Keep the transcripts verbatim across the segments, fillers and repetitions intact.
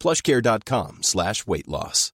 plushcare.com slash weight loss.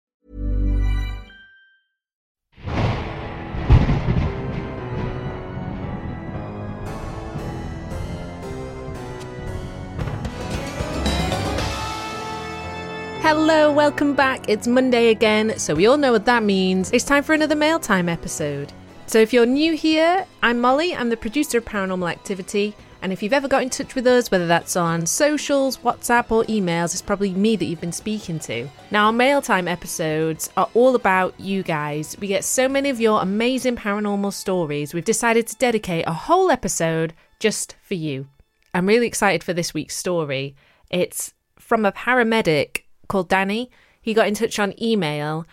Hello, welcome back. It's Monday again, so we all know what that means. It's time for another Mail Time episode. So if you're new here, I'm Molly. I'm the producer of Paranormal Activity. And if you've ever got in touch with us, whether that's on socials, WhatsApp or emails, it's probably me that you've been speaking to. Now, our Mail Time episodes are all about you guys. We get so many of your amazing paranormal stories. We've decided to dedicate a whole episode just for you. I'm really excited for this week's story. It's from a paramedic called Danny. He got in touch on email,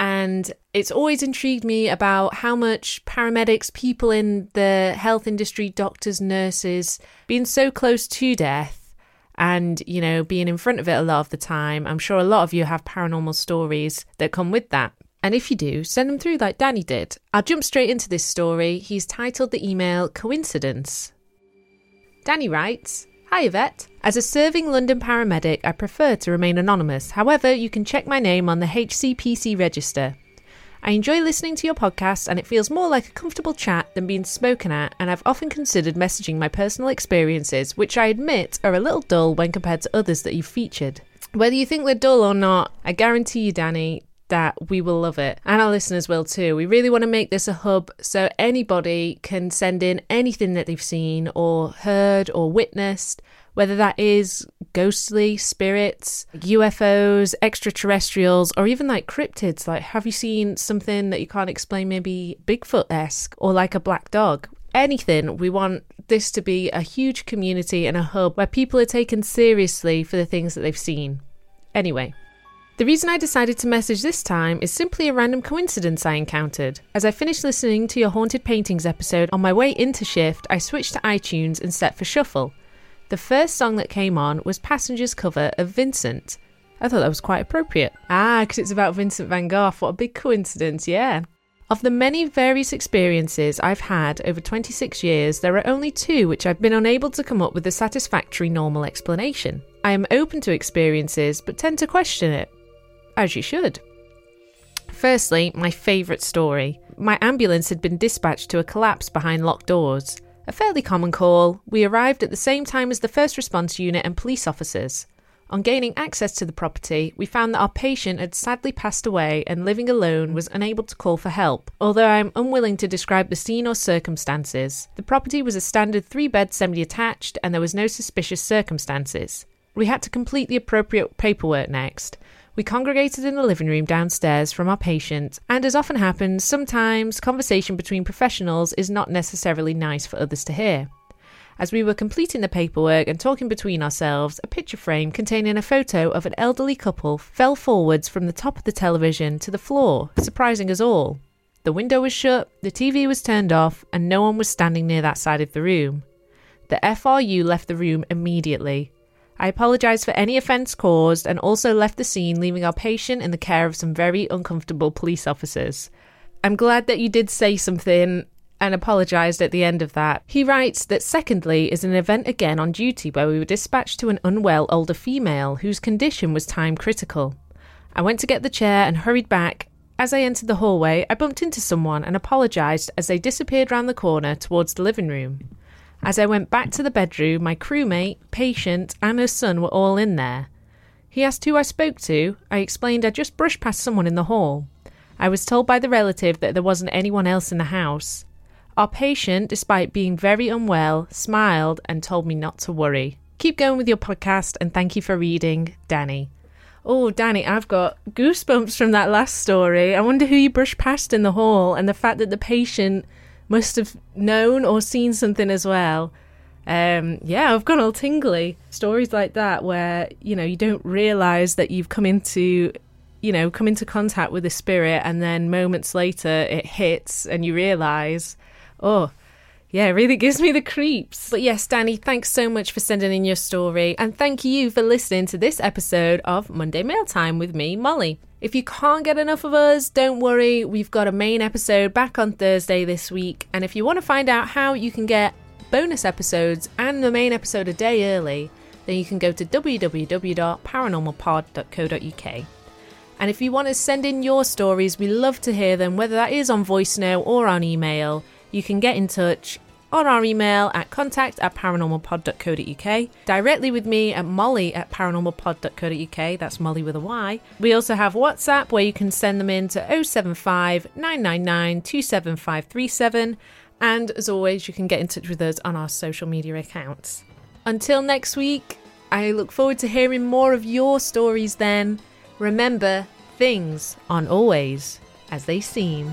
and it's always intrigued me about how much paramedics, people in the health industry, doctors, nurses, being so close to death and, you know, being in front of it a lot of the time. I'm sure a lot of you have paranormal stories that come with that. And if you do, send them through like Danny did. I'll jump straight into this story. He's titled the email Coincidence. Danny writes, "Hi Yvette. As a serving London paramedic, I prefer to remain anonymous. However, you can check my name on the H C P C register. I enjoy listening to your podcast and it feels more like a comfortable chat than being spoken at, and I've often considered messaging my personal experiences, which I admit are a little dull when compared to others that you've featured. Whether you think they're dull or not, I guarantee you, Danny, that we will love it, and our listeners will too. We really want to make this a hub so anybody can send in anything that they've seen or heard or witnessed, whether that is ghostly, spirits, U F Os, extraterrestrials, or even like cryptids. Like, have you seen something that you can't explain, maybe Bigfoot-esque or like a black dog? Anything. We want this to be a huge community and a hub where people are taken seriously for the things that they've seen. Anyway, the reason I decided to message this time is simply a random coincidence I encountered. As I finished listening to your Haunted Paintings episode on my way into shift, I switched to iTunes and set for shuffle. The first song that came on was Passengers' cover of Vincent. I thought that was quite appropriate. Ah, because it's about Vincent van Gogh. What a big coincidence, yeah. Of the many various experiences I've had over twenty-six years, there are only two which I've been unable to come up with a satisfactory normal explanation. I am open to experiences, but tend to question it. As you should. Firstly, my favourite story. My ambulance had been dispatched to a collapse behind locked doors. A fairly common call. We arrived at the same time as the first response unit and police officers. On gaining access to the property, we found that our patient had sadly passed away and, living alone, was unable to call for help, although I am unwilling to describe the scene or circumstances. The property was a standard three-bed semi-attached and there was no suspicious circumstances. We had to complete the appropriate paperwork next. We congregated in the living room downstairs from our patient, and as often happens, sometimes conversation between professionals is not necessarily nice for others to hear. As we were completing the paperwork and talking between ourselves, a picture frame containing a photo of an elderly couple fell forwards from the top of the television to the floor, surprising us all. The window was shut, the T V was turned off, and no one was standing near that side of the room. The F R U left the room immediately. I apologise for any offence caused and also left the scene, leaving our patient in the care of some very uncomfortable police officers. I'm glad that you did say something and apologised at the end of that. He writes that secondly is an event again on duty where we were dispatched to an unwell older female whose condition was time critical. I went to get the chair and hurried back. As I entered the hallway, I bumped into someone and apologised as they disappeared round the corner towards the living room. As I went back to the bedroom, my crewmate, patient and her son were all in there. He asked who I spoke to. I explained I just brushed past someone in the hall. I was told by the relative that there wasn't anyone else in the house. Our patient, despite being very unwell, smiled and told me not to worry. Keep going with your podcast and thank you for reading, Danny. Oh, Danny, I've got goosebumps from that last story. I wonder who you brushed past in the hall, and the fact that the patient must have known or seen something as well. Um, yeah, I've gone all tingly. Stories like that where, you know, you don't realise that you've come into... you know, come into contact with a spirit, and then moments later it hits and you realise, oh, yeah, it really gives me the creeps. But yes, Danny, thanks so much for sending in your story, and thank you for listening to this episode of Monday Mail Time with me, Molly. If you can't get enough of us, don't worry, we've got a main episode back on Thursday this week, and if you want to find out how you can get bonus episodes and the main episode a day early, then you can go to w w w dot paranormal pod dot co dot u k. And if you want to send in your stories, we love to hear them, whether that is on voice note or on email. You can get in touch on our email at contact at paranormalpod.co.uk, directly with me at molly at paranormalpod.co.uk, that's Molly with a Y. We also have WhatsApp, where you can send them in to oh seven five, nine nine nine, two seven five three seven, and as always, you can get in touch with us on our social media accounts. Until next week, I look forward to hearing more of your stories then. Remember, things aren't always as they seem.